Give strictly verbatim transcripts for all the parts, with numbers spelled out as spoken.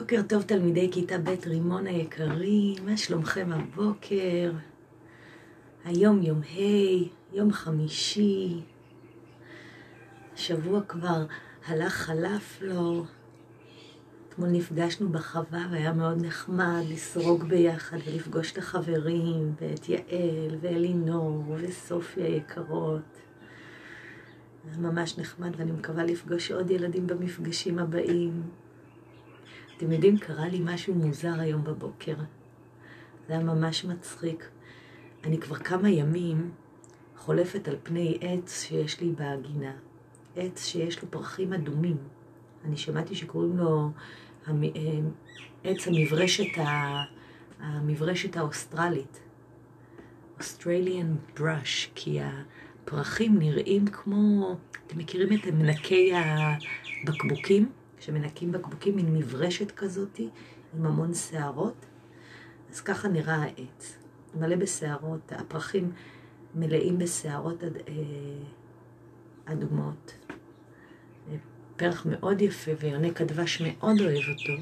בוקר טוב תלמידי כיתה ב' רימון היקרים, מה שלומכם הבוקר? היום יום ה', יום חמישי, השבוע כבר הלך חלף לו. אתמול נפגשנו בחווה והיה מאוד נחמד לסרוג ביחד ולפגוש את החברים ואת יעל ואלינור וסופיה היקרות. זה ממש נחמד ואני מקווה לפגוש עוד ילדים במפגשים הבאים. אתם יודעים, קרה לי משהו מוזר היום בבוקר. זה היה ממש מצחיק. אני כבר כמה ימים חולפת על פני עץ שיש לי בהגינה. עץ שיש לו פרחים אדומים. אני שמעתי שקוראים לו עץ המברשת, המברשת האוסטרלית. Australian Brush, כי הפרחים נראים כמו... אתם מכירים את מנקי הבקבוקים? כשמנקים בקבוקים, מין מברשת כזאת, עם המון שערות. אז ככה נראה העץ. מלא בשערות, הפרחים מלאים בשערות אד... אדומות. פרח מאוד יפה, ויונק הדבש מאוד אוהב אותו.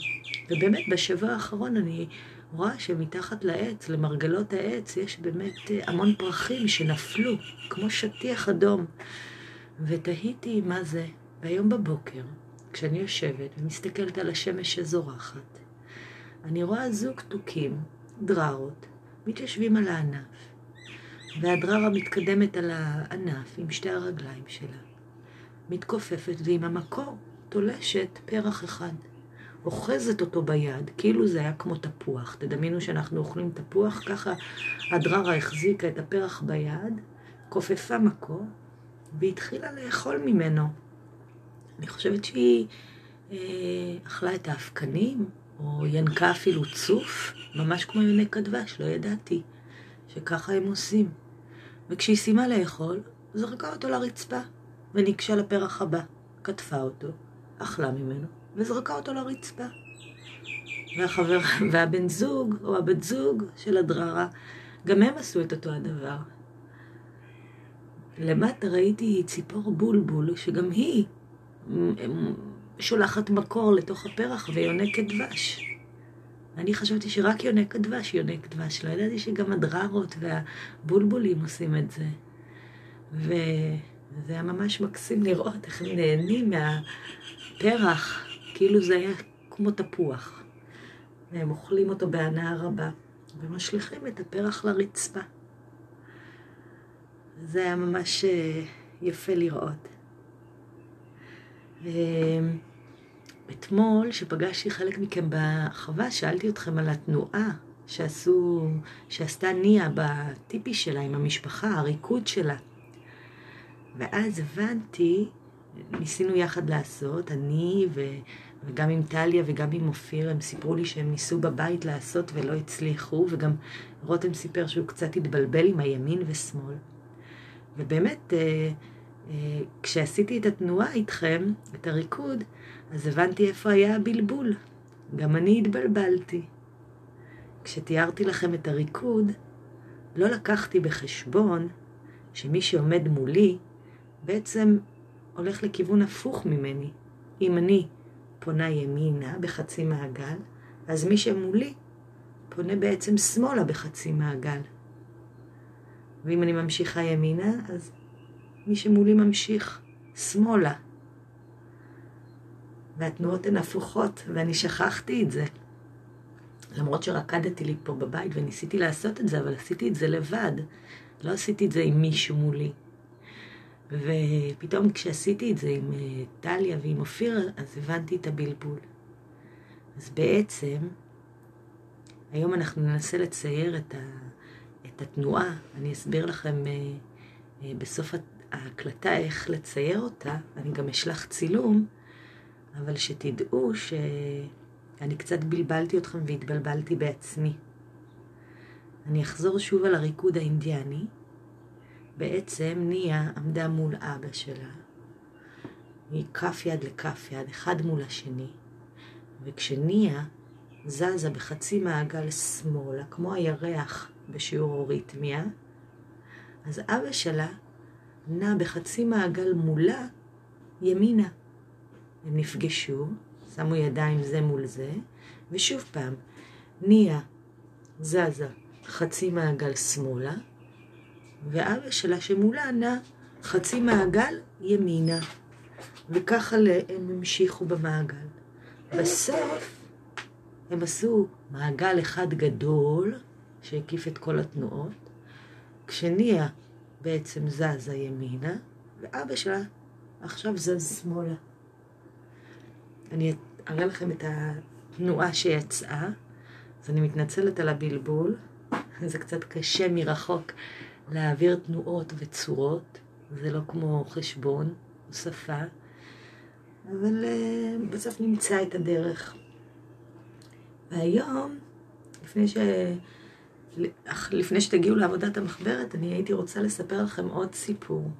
ובאמת, בשבוע האחרון אני רואה שמתחת לעץ, למרגלות העץ, יש באמת המון פרחים שנפלו, כמו שטיח אדום. ותהיתי מה זה. והיום בבוקר, כשאני יושבת ומסתכלת על השמש שזורחת, אני רואה זוג תוכים, דררות, מתיישבים על הענף, והדררה מתקדמת על הענף עם שתי הרגליים שלה, מתכופפת ועם המקור תולשת פרח אחד, אוחזת אותו ביד, כאילו זה היה כמו תפוח. תדמינו שאנחנו אוכלים תפוח, ככה הדררה החזיקה את הפרח ביד, כופפה מקור והתחילה לאכול ממנו. אני חושבת שהיא אה, אכלה את האבקנים, או ינקה אפילו צוף, ממש כמו יונק הדבש, לא ידעתי שככה הם עושים. וכשהיא סיימה לאכול, זרקה אותו לרצפה, וניגשה לפרח הבא, כתפה אותו, אכלה ממנו, וזרקה אותו לרצפה. והחבר, והבן זוג, או הבת זוג של הדררה, גם הם עשו את אותו הדבר. למטה ראיתי ציפור בולבול, שגם היא, שולחת מקור לתוך הפרח ויונק דבש. אני חשבתי שרק יונק דבש יונק דבש, לא ידעתי שגם הדררות והבולבולים עושים את זה. וזה היה ממש מקסים לראות איך הם נהנים מהפרח, כאילו זה היה כמו תפוח. והם אוכלים אותו בהנאה רבה, ומשליכים את הפרח לרצפה. זה היה ממש יפה לראות. אתמול שפגשתי חלק מכם בחווה, שאלתי אתכם על התנועה שעשו, שעשתה ניה בטיפי שלה עם המשפחה, הריקוד שלה. ואז הבנתי, ניסינו יחד לעשות, אני ו, וגם עם טליה וגם עם אופיר, הם סיפרו לי שהם ניסו בבית לעשות ולא הצליחו, וגם רותם סיפר שהוא קצת התבלבל עם הימין ושמאל. ובאמת... כשעשיתי את התנועה איתכם, את הריקוד, אז הבנתי איפה היה הבלבול. גם אני התבלבלתי. כשתיארתי לכם את הריקוד, לא לקחתי בחשבון שמי שעומד מולי בעצם הולך לכיוון הפוך ממני. אם אני פונה ימינה בחצי מעגל, אז מי שמולי פונה בעצם שמאלה בחצי מעגל. ואם אני ממשיכה ימינה, אז מי שמולי ממשיך שמאלה. והתנועות הן הפוכות, ואני שכחתי את זה. למרות שרקדתי לי פה בבית וניסיתי לעשות את זה, אבל עשיתי את זה לבד. לא עשיתי את זה עם מישהו מולי. ופתאום כשעשיתי את זה עם טליה ועם אופיר, אז הבנתי את הבלבול. אז בעצם, היום אנחנו ננסה לצייר את, ה, את התנועה. אני אסביר לכם בסוף התנועה. ההקלטה איך לצייר אותה, אני גם אשלח צילום, אבל שתדעו שאני קצת בלבלתי אתכם והתבלבלתי בעצמי. אני אחזור שוב על הריקוד האינדיאני. בעצם ניה עמדה מול אבא שלה, היא כף יד לכף יד, אחד מול השני, וכשניה זזה בחצי מעגל שמאלה, כמו הירח בשיעור אוריתמיה, אז אבא שלה נע בחצי מעגל מולה ימינה. הם נפגשו, שמו ידיים זה מול זה, ושוב פעם, ניה זזה חצי מעגל שמאלה, ואבא שלה שמולה נע חצי מעגל ימינה, וככה הם המשיכו במעגל. בסוף הם עשו מעגל אחד גדול, שהקיף את כל התנועות, כשניה בעצם זזה ימינה, ואבא שלה עכשיו זז שמאלה. אני אראה לכם את התנועה שיצאה, אז אני מתנצלת על הבלבול, זה קצת קשה מרחוק להעביר תנועות וצורות, זה לא כמו חשבון או שפה, אבל בסוף נמצא את הדרך. והיום, לפני ש... לפני שתגיעו לעבודת המחברת, אני הייתי רוצה לספר לכם עוד סיפור.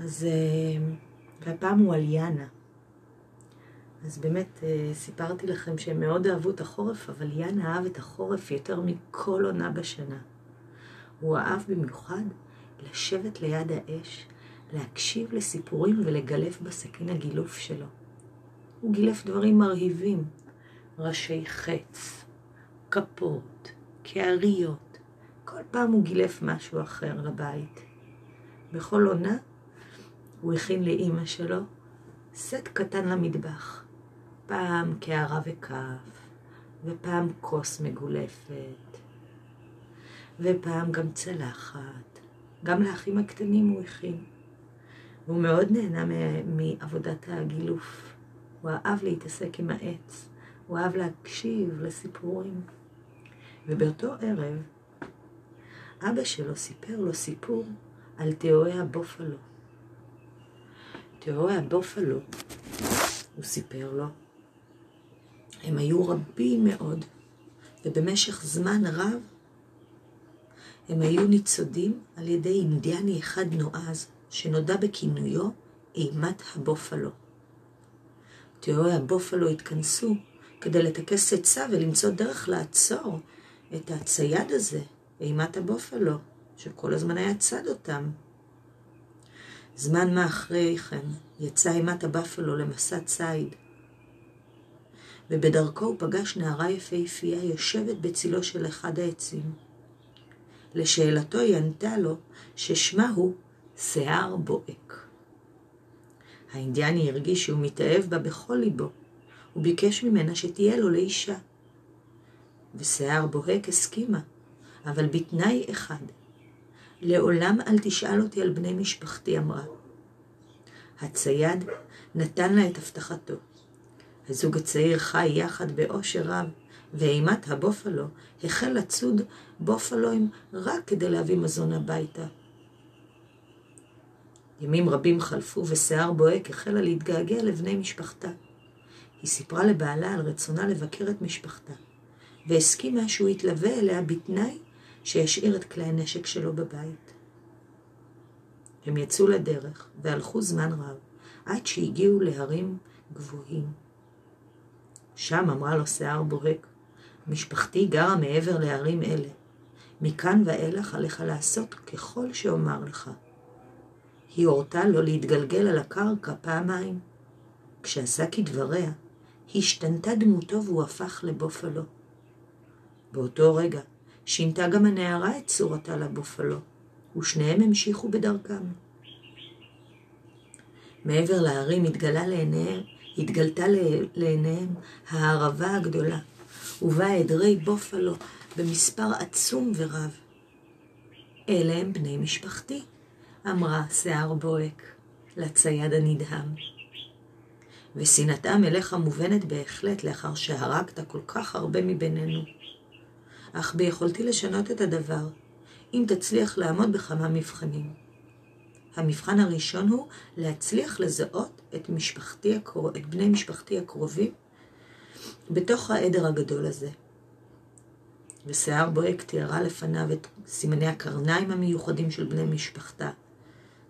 אז והפעם הוא על יאנה. אז באמת סיפרתי לכם שהם מאוד אהבו את החורף, אבל יאנה אהב את החורף יותר מכל עונה בשנה. הוא אהב במיוחד לשבת ליד האש, להקשיב לסיפורים ולגלף בסכין הגילוף שלו. הוא גילף דברים מרהיבים, ראשי חץ, כפות, קעריות. כל פעם הוא גילף משהו אחר לבית. בכל עונה הוא הכין לאימא שלו סט קטן למטבח. פעם קערה וכף, ופעם כוס מגולפת, ופעם גם צלחת. גם לאחים הקטנים הוא הכין. הוא מאוד נהנה מעבודת הגילוף. הוא אהב להתעסק עם העץ. הוא אהב להקשיב לסיפורים. ובאותו ערב, אבא שלו סיפר לו סיפור על תאואי הבופלו. תאואי הבופלו, הוא סיפר לו, הם היו רבים מאוד, ובמשך זמן רב הם היו ניצודים על ידי אינדיאני אחד נועז, שנודע בכינויו אימת הבופלו. תאואי הבופלו התכנסו כדי לטכס עצה ולמצוא דרך לעצור את הצייד הזה, אימת הבופלו, שכל הזמן היה צד אותם. זמן מה אחרי כן יצא אימת הבופלו למסע ציד, ובדרכו הוא פגש נערה יפהפייה יושבת בצילו של אחד העצים. לשאלתו היא ענתה לו ששמה הוא שיער בועק. האינדיאני הרגיש שהוא מתאהב בה בכל ליבו. הוא ביקש ממנה שתהיה לו לאישה. ושיער בוהק הסכימה, אבל בתנאי אחד. לעולם אל תשאל אותי על בני משפחתי, אמרה. הצייד נתן לה את הבטחתו. הזוג הצעיר חי יחד באושר רב, ואימת הבופלו החל לצוד בופלוים רק כדי להביא מזון הביתה. ימים רבים חלפו ושיער בוהק החלה להתגעגע לבני משפחתה. היא סיפרה לבעלה על רצונה לבקר את משפחתה, והסכימה שהוא יתלווה אליה בתנאי שישאיר את כלי הנשק שלו בבית. הם יצאו לדרך והלכו זמן רב, עד שהגיעו להרים גבוהים. שם אמרה לו שיער בוהק, משפחתי גרה מעבר להרים אלה. מכאן ואילך עליך לעשות ככל שאומר לך. היא הורתה לו להתגלגל על הקרקע פעמיים. כשעשה כדבריה, השתנתה דמותו והוא הפך לבופלו. באותו רגע, שינתה גם הנערה את צורתה לבופלו, ושניהם המשיכו בדרכם. מעבר להרים התגלה לעיניהם, התגלתה לעיניהם הערבה הגדולה, ובה עדרי בופלו במספר עצום ורב. אלה הם בני משפחתי, אמרה שיער בוהק לצייד הנדהם. ושנאתם אליך מובנת בהחלט לאחר שהרגת כל כך הרבה מבינינו. אך ביכולתי לשנות את הדבר, אם תצליח לעמוד בכמה מבחנים. המבחן הראשון הוא להצליח לזהות את, משפחתי, את בני משפחתי הקרובים בתוך העדר הגדול הזה. ושיער בוהק תיארה לפניו את סימני הקרניים המיוחדים של בני משפחתה,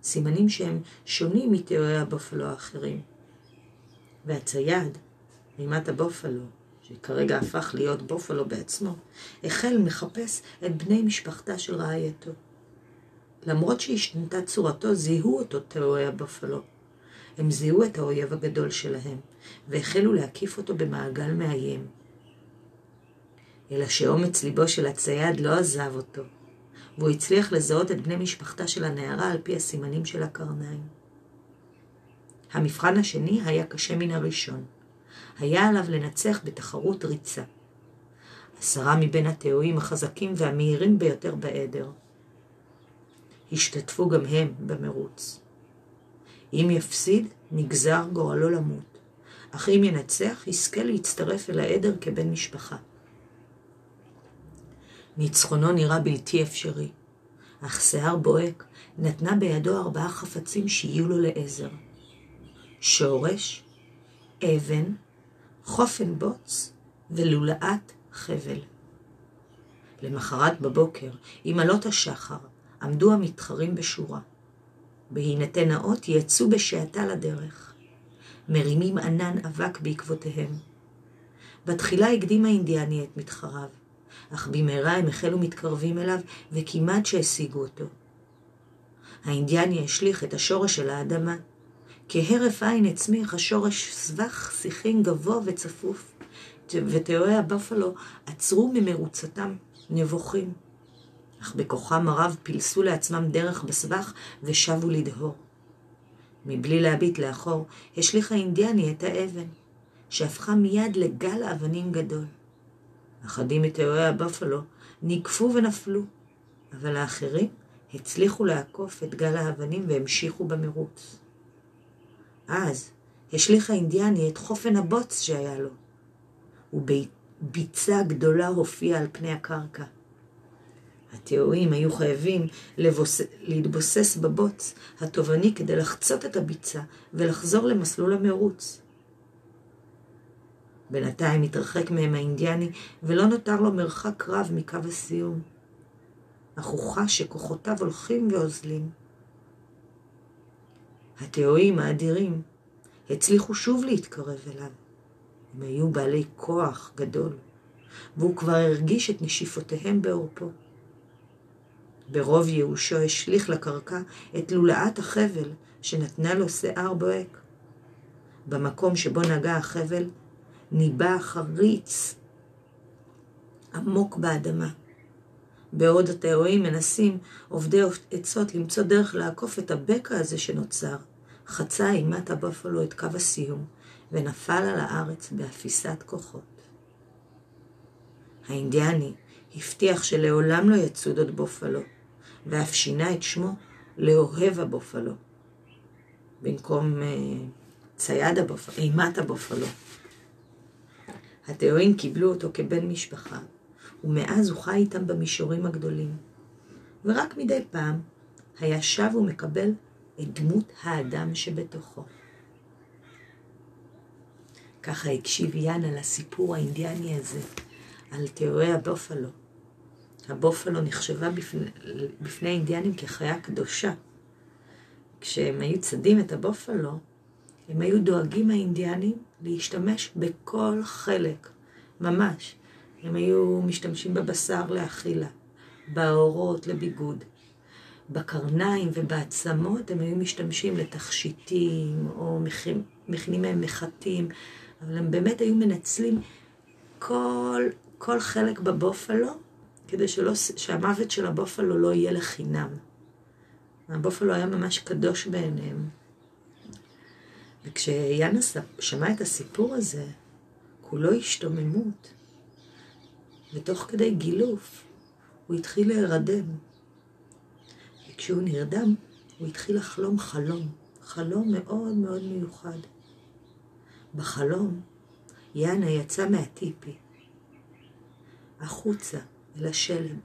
סימנים שהם שונים מתאואי הבופלו האחרים. והצייד, אימת הבופלו, שכרגע הפך להיות בופלו בעצמו, החל מחפש את בני משפחתה של רעייתו. למרות שהשתנתה צורתו, זיהו אותו תאואי הבופלו. הם זיהו את האויב הגדול שלהם, והחלו להקיף אותו במעגל מאיים. אלא שאומץ ליבו של הצייד לא עזב אותו, והוא הצליח לזהות את בני משפחתה של הנערה על פי הסימנים של הקרניים. המבחן השני היה קשה מן הראשון. היה עליו לנצח בתחרות ריצה. עשרה מבין התאויים החזקים והמהירים ביותר בעדר. השתתפו גם הם במרוץ. אם יפסיד, נגזר גורלו למות. אך אם ינצח, יזכה להצטרף אל העדר כבן משפחה. ניצחונו נראה בלתי אפשרי, אך שיער בועק נתנה בידו ארבעה חפצים שיהיו לו לעזר. שורש, אבן, חופן בוץ ולולאת חבל. למחרת בבוקר, עם עלות השחר, עמדו המתחרים בשורה. בהינתן האות יצאו בשעתה לדרך. מרימים ענן אבק בעקבותיהם. בתחילה הקדים האינדיאני את מתחריו, אך במהרה הם החלו מתקרבים אליו וכמעט שהשיגו אותו. האינדיאני השליך את השורש של האדמה. כהרף עין הצמיח השורש סבך שיחין גבוה וצפוף, ותאוהי הבפלו עצרו ממרוצתם נבוכים. אך בכוחם הרב פילסו לעצמם דרך בסבך ושבו לדהור. מבלי להביט לאחור, השליך האינדיאני את האבן, שהפכה מיד לגל אבנים גדול. אחדים מתאוהי הבפלו נקפו ונפלו, אבל האחרים הצליחו לעקוף את גל האבנים והמשיכו במרוץ. אז השליך האינדיאני את חופן הבוץ שהיה לו, וביצה גדולה הופיעה על פני הקרקע. התאויים היו חייבים לבוס... להתבוסס בבוץ התובעני כדי לחצות את הביצה ולחזור למסלול המרוץ. בינתיים התרחק מהם האינדיאני ולא נותר לו מרחק רב מקו הסיום. אך הוא חש שכוחותיו הולכים ואוזלים. התאויים האדירים הצליחו שוב להתקרב אליו. הם היו בעלי כוח גדול, והוא כבר הרגיש את נשיפותיהם בעורפו. ברוב יאושו השליך לקרקע את לולאת החבל שנתנה לו שיער בועק. במקום שבו נגע החבל ניבא חריץ עמוק באדמה. בעוד התאויים מנסים עובדי עצות למצוא דרך לעקוף את הבקע הזה שנוצר, חצה אימת הבפלו את קו הסיום ונפל על הארץ באפיסת כוחות. האינדיאני הבטיח שלעולם לא יצוד עוד בופלו, ואף שינה את שמו לאוהב הבופלו, במקום צייד הבופלו, אימת הבופלו. התאויים קיבלו אותו כבן משפחה, ומאז הוא חי איתם במישורים הגדולים. ורק מדי פעם היה שב ומקבל את דמות האדם שבתוכו. ככה הקשיב יאן על הסיפור האינדיאני הזה, על תאוהי הבופלו. הבופלו נחשבה בפני, בפני האינדיאנים כחיה קדושה. כשהם היו צדים את הבופלו, הם היו דואגים האינדיאנים להשתמש בכל חלק, ממש. הם היו משתמשים בבשר לאכילה, באורות לביגוד. בקרניים ובעצמות הם היו משתמשים לתכשיטים או מכינים, מכינים מהם מחטים, אבל הם באמת היו מנצלים כל, כל חלק בבופלו, כדי שלא, שהמוות של הבופלו לא יהיה לחינם. הבופלו היה ממש קדוש בעיניהם. וכשיאן שמע את הסיפור הזה, כולו השתוממות. ותוך כדי גילוף, הוא התחיל להירדם. וכשהוא נרדם, הוא התחיל לחלום חלום. חלום מאוד מאוד מיוחד. בחלום, יאנה יצא מהטיפי, החוצה, אל השלג.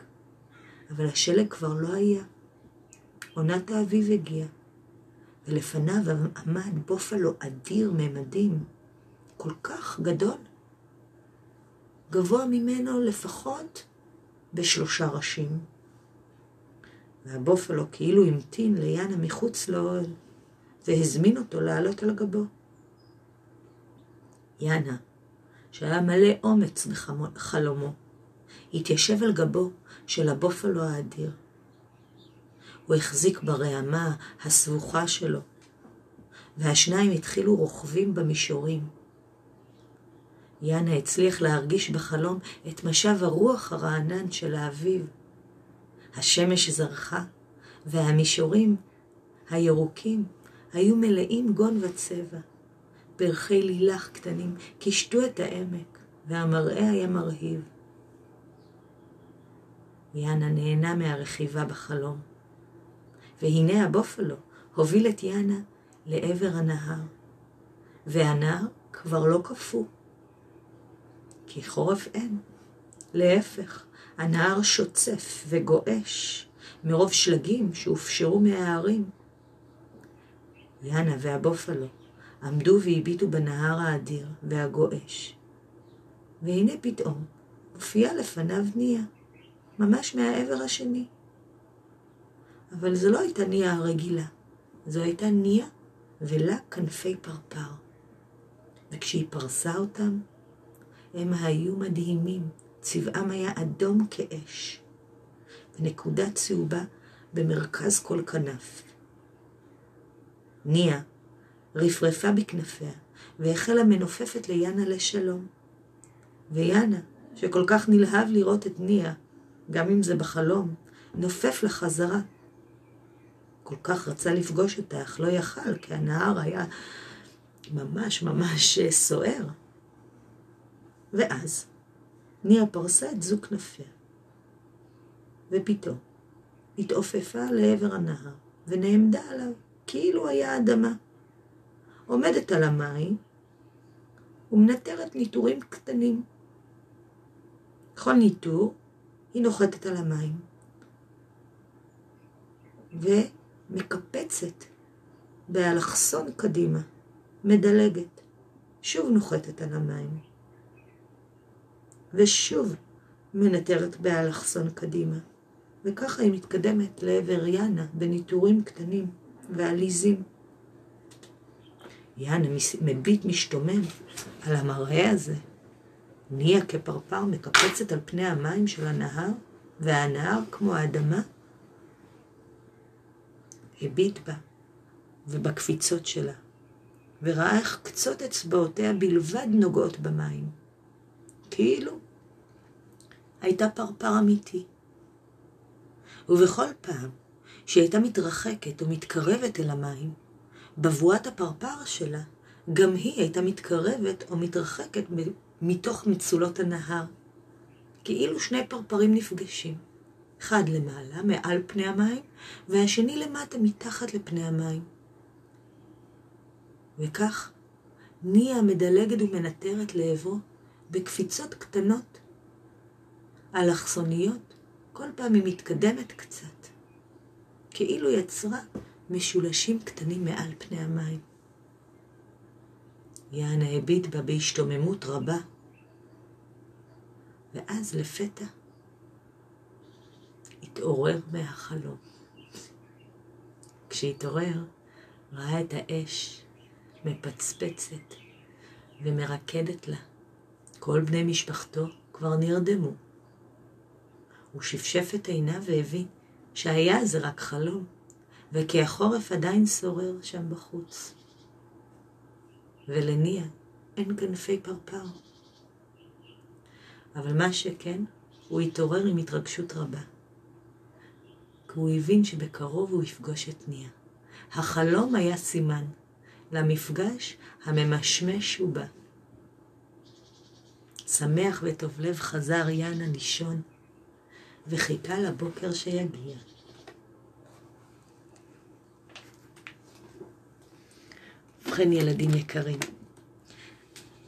אבל השלג כבר לא היה. עונת האביב הגיעה, ולפניו עמד בופלו אדיר ממדים, כל כך גדול. גבוה ממנו לפחות בשלושה ראשים. והבופלו כאילו המתין ליאנה מחוץ לאוהל, והזמין אותו לעלות על גבו. יאנה, שהיה מלא אומץ בחלומו, התיישב על גבו של הבופלו האדיר. הוא החזיק ברעמה הסבוכה שלו, והשניים התחילו רוכבים במישורים, יאנה הצליח להרגיש בחלום את משב הרוח הרענן של האביב. השמש זרחה, והמישורים הירוקים היו מלאים גון וצבע. פרחי לילך קטנים קישטו את העמק, והמראה היה מרהיב. יאנה נהנה מהרכיבה בחלום, והנה הבופלו הוביל את יאנה לעבר הנהר, והנהר כבר לא קפוא, כי חורף אין. להפך, הנהר שוצף וגואש מרוב שלגים שהופשרו מההרים. יאנה והבופלו עמדו והביטו בנהר האדיר והגואש, והנה פתאום הופיעה לפניו נייה, ממש מהעבר השני. אבל זו לא הייתה נייה הרגילה, זו הייתה נייה ולה כנפי פרפר. וכשהיא פרסה אותם, הם היו מדהימים, צבעם היה אדום כאש, ונקודה צהובה במרכז כל כנף. נייה רפרפה בכנפיה, והחלה מנופפת ליאנה לשלום. ויאנה, שכל כך נלהב לראות את נייה, גם אם זה בחלום, נופף לחזרה. כל כך רצה לפגוש אותה, אך לא יכל, כי הנהר היה ממש ממש סוער. ואז נייה פרסה את זו כנפיה, ופתאום התעופפה לעבר הנהר, ונעמדה עליו כאילו היה אדמה. עומדת על המים ומנטרת ניטורים קטנים. כל ניטור היא נוחתת על המים ומקפצת באלכסון קדימה, מדלגת, שוב נוחתת על המים, ושוב מנטרת באלכסון קדימה, וככה היא מתקדמת לעבר יאנה בניטורים קטנים ועליזים. יאנה מביט משתומם על המראה הזה. נייה כפרפר מקפצת על פני המים של הנהר, והנהר כמו האדמה הביט בה ובקפיצות שלה, וראה איך קצות אצבעותיה בלבד נוגעות במים, כאילו הייתה פרפר אמיתי. ובכל פעם שהייתה מתרחקת ומתקרבת אל המים, בבואת הפרפר שלה גם היא הייתה מתקרבת או מתרחקת מתוך מצולות הנהר, כאילו שני פרפרים נפגשים, אחד למעלה מעל פני המים והשני למטה מתחת לפני המים. וכך נייה מדלגת ומנטרת לעברו בקפיצות קטנות אלכסוניות. כל פעם היא מתקדמת קצת, כאילו יצרה משולשים קטנים מעל פני המים. יאנה הביט בה בהשתוממות רבה, ואז לפתע התעורר מהחלום. כשהתעורר, ראה את האש מפצפצת ומרקדת לה. כל בני משפחתו כבר נרדמו. הוא שפשף את עיניו והבין שהיה זה רק חלום, וכי החורף עדיין שורר שם בחוץ. ולניה אין כנפי פרפר. אבל מה שכן, הוא התעורר עם התרגשות רבה, כי הוא הבין שבקרוב הוא יפגוש את ניה. החלום היה סימן למפגש הממשמש ובא. שמח וטוב לב חזר יאנה לישון, וחיכה לבוקר שיגיע. ובכן, ילדים יקרים,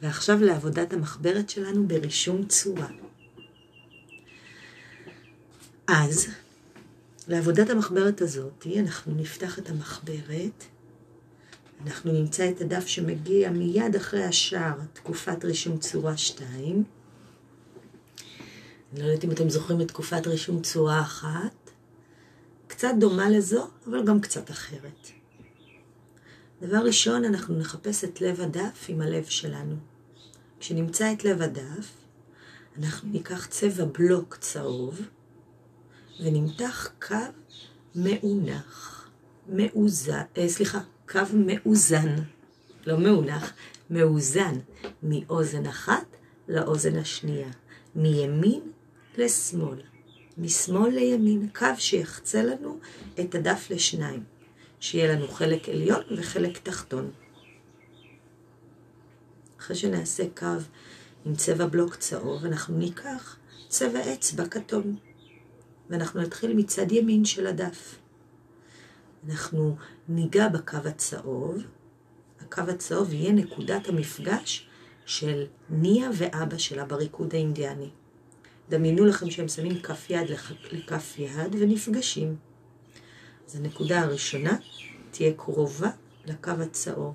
ועכשיו לעבודת המחברת שלנו ברישום צורה. אז לעבודת המחברת הזאת אנחנו נפתח את המחברת, אנחנו נמצא את הדף שמגיע מיד אחרי השער, תקופת רישום צורה שתיים. אני לא יודעת אם אתם זוכרים את תקופת רישום צורה אחת, קצת דומה לזו אבל גם קצת אחרת. דבר ראשון, אנחנו נחפש את לב הדף עם הלב שלנו. כשנמצא את לב הדף, אנחנו ניקח צבע בלוק צהוב, ונמתח קו מאונח, מאוזן, אה, סליחה, קו מאוזן, לא מאונח, מאוזן, מאוזן אחת לאוזן השנייה, מימין לשמאל, משמאל לימין, קו שיחצה לנו את הדף לשניים, שיהיה לנו חלק עליון וחלק תחתון. אחרי שנעשה קו עם צבע בלוק צהוב, אנחנו ניקח צבע אצבע כתום, ואנחנו נתחיל מצד ימין של הדף. אנחנו ניגע בקו הצהוב, הקו הצהוב יהיה נקודת המפגש של ניה ואבא שלה בריקוד האינדיאני. דמיינו לכם שהם שמים כף יד לכף יד ונפגשים. אז הנקודה הראשונה תהיה קרובה לקו הצהוב,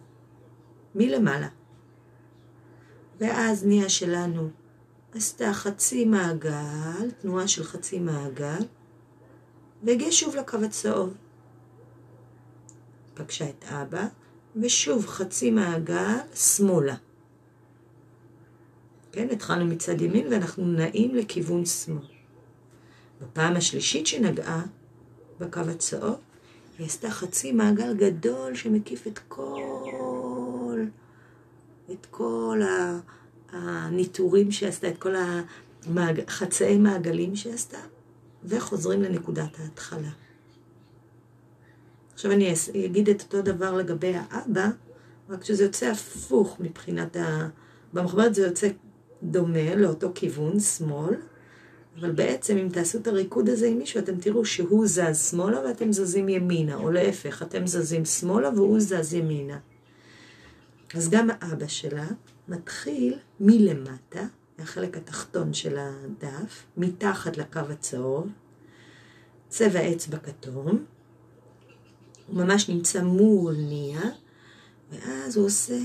מלמעלה. ואז ניה שלנו עשתה חצי מעגל, תנועה של חצי מעגל, והגיעה שוב לקו הצהוב. פגשה את אבא, ושוב חצי מעגל שמאלה. כן, התחלנו מצד ימין ואנחנו נעים לכיוון שמאל. בפעם השלישית שנגעה בקו הצהוב, היא עשתה חצי מעגל גדול שמקיף את כל, את כל הניטורים שעשתה, את כל חצאי מעגלים שעשתה, וחוזרים לנקודת ההתחלה. עכשיו אני אגיד את אותו דבר לגבי האבא, רק שזה יוצא הפוך מבחינת ה... במחברת זה יוצא דומה לאותו כיוון, שמאל, אבל בעצם אם תעשו את הריקוד הזה עם מישהו, אתם תראו שהוא זז שמאלה ואתם זזים ימינה, או להפך, אתם זזים שמאלה והוא זז ימינה. אז גם האבא שלה מתחיל מלמטה, מהחלק התחתון של הדף, מתחת לקו הצהוב, צבע אצבע כתום, הוא ממש נמצא מול ניה, ואז הוא עושה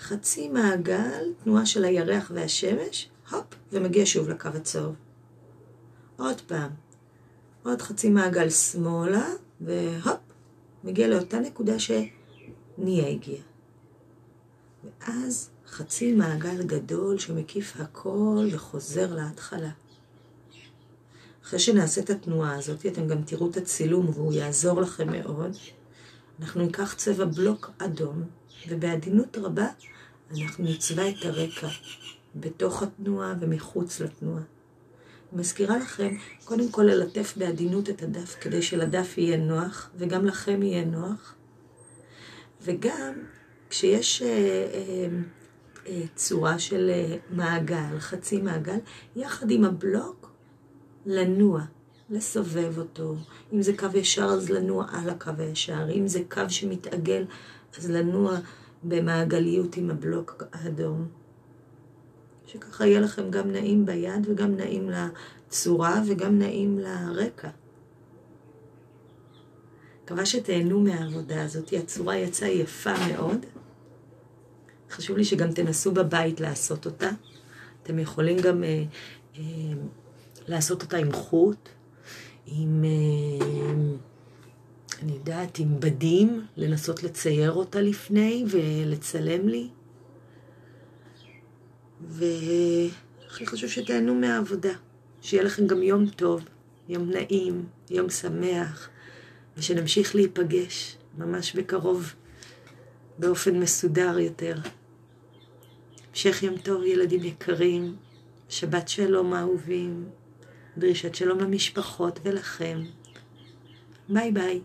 חצי מעגל, תנועה של הירח והשמש, הופ, ומגיע שוב לקו הצהוב. עוד פעם, עוד חצי מעגל שמאלה, והופ, מגיע לאותה נקודה שניה הגיעה. ואז חצי מעגל גדול שמקיף הכל וחוזר להתחלה. אחרי שנעשה את התנועה הזאת, אתם גם תראו את הצילום והוא יעזור לכם מאוד. אנחנו ניקח צבע בלוק אדום, ובעדינות רבה אנחנו נצבע את הרקע בתוך התנועה ומחוץ לתנועה. אני מזכירה לכם, קודם כל ללטף בעדינות את הדף, כדי שלדף יהיה נוח, וגם לכם יהיה נוח. וגם כשיש אה, אה, אה, צורה של אה, מעגל, חצי מעגל, יחד עם הבלוק, לנוע, לסובב אותו. אם זה קו ישר, אז לנוע על הקו הישר. אם זה קו שמתעגל, אז לנוע במעגליות עם הבלוק האדום. שככה יהיה לכם גם נעים ביד, וגם נעים לצורה, וגם נעים לרקע. מקווה שתהנו מהעבודה הזאת. הצורה יצאה יפה מאוד. חשוב לי שגם תנסו בבית לעשות אותה. אתם יכולים גם אה, אה, לעשות אותה עם חוט, עם, אני יודעת, עם בדים, לנסות לצייר אותה לפני ולצלם לי. והכי חשוב שתהנו מהעבודה, שיהיה לכם גם יום טוב, יום נעים, יום שמח, ושנמשיך להיפגש ממש בקרוב, באופן מסודר יותר. המשך יום טוב, ילדים יקרים, שבת שלום אהובים, דרישת שלום למשפחות ולכם. ביי ביי.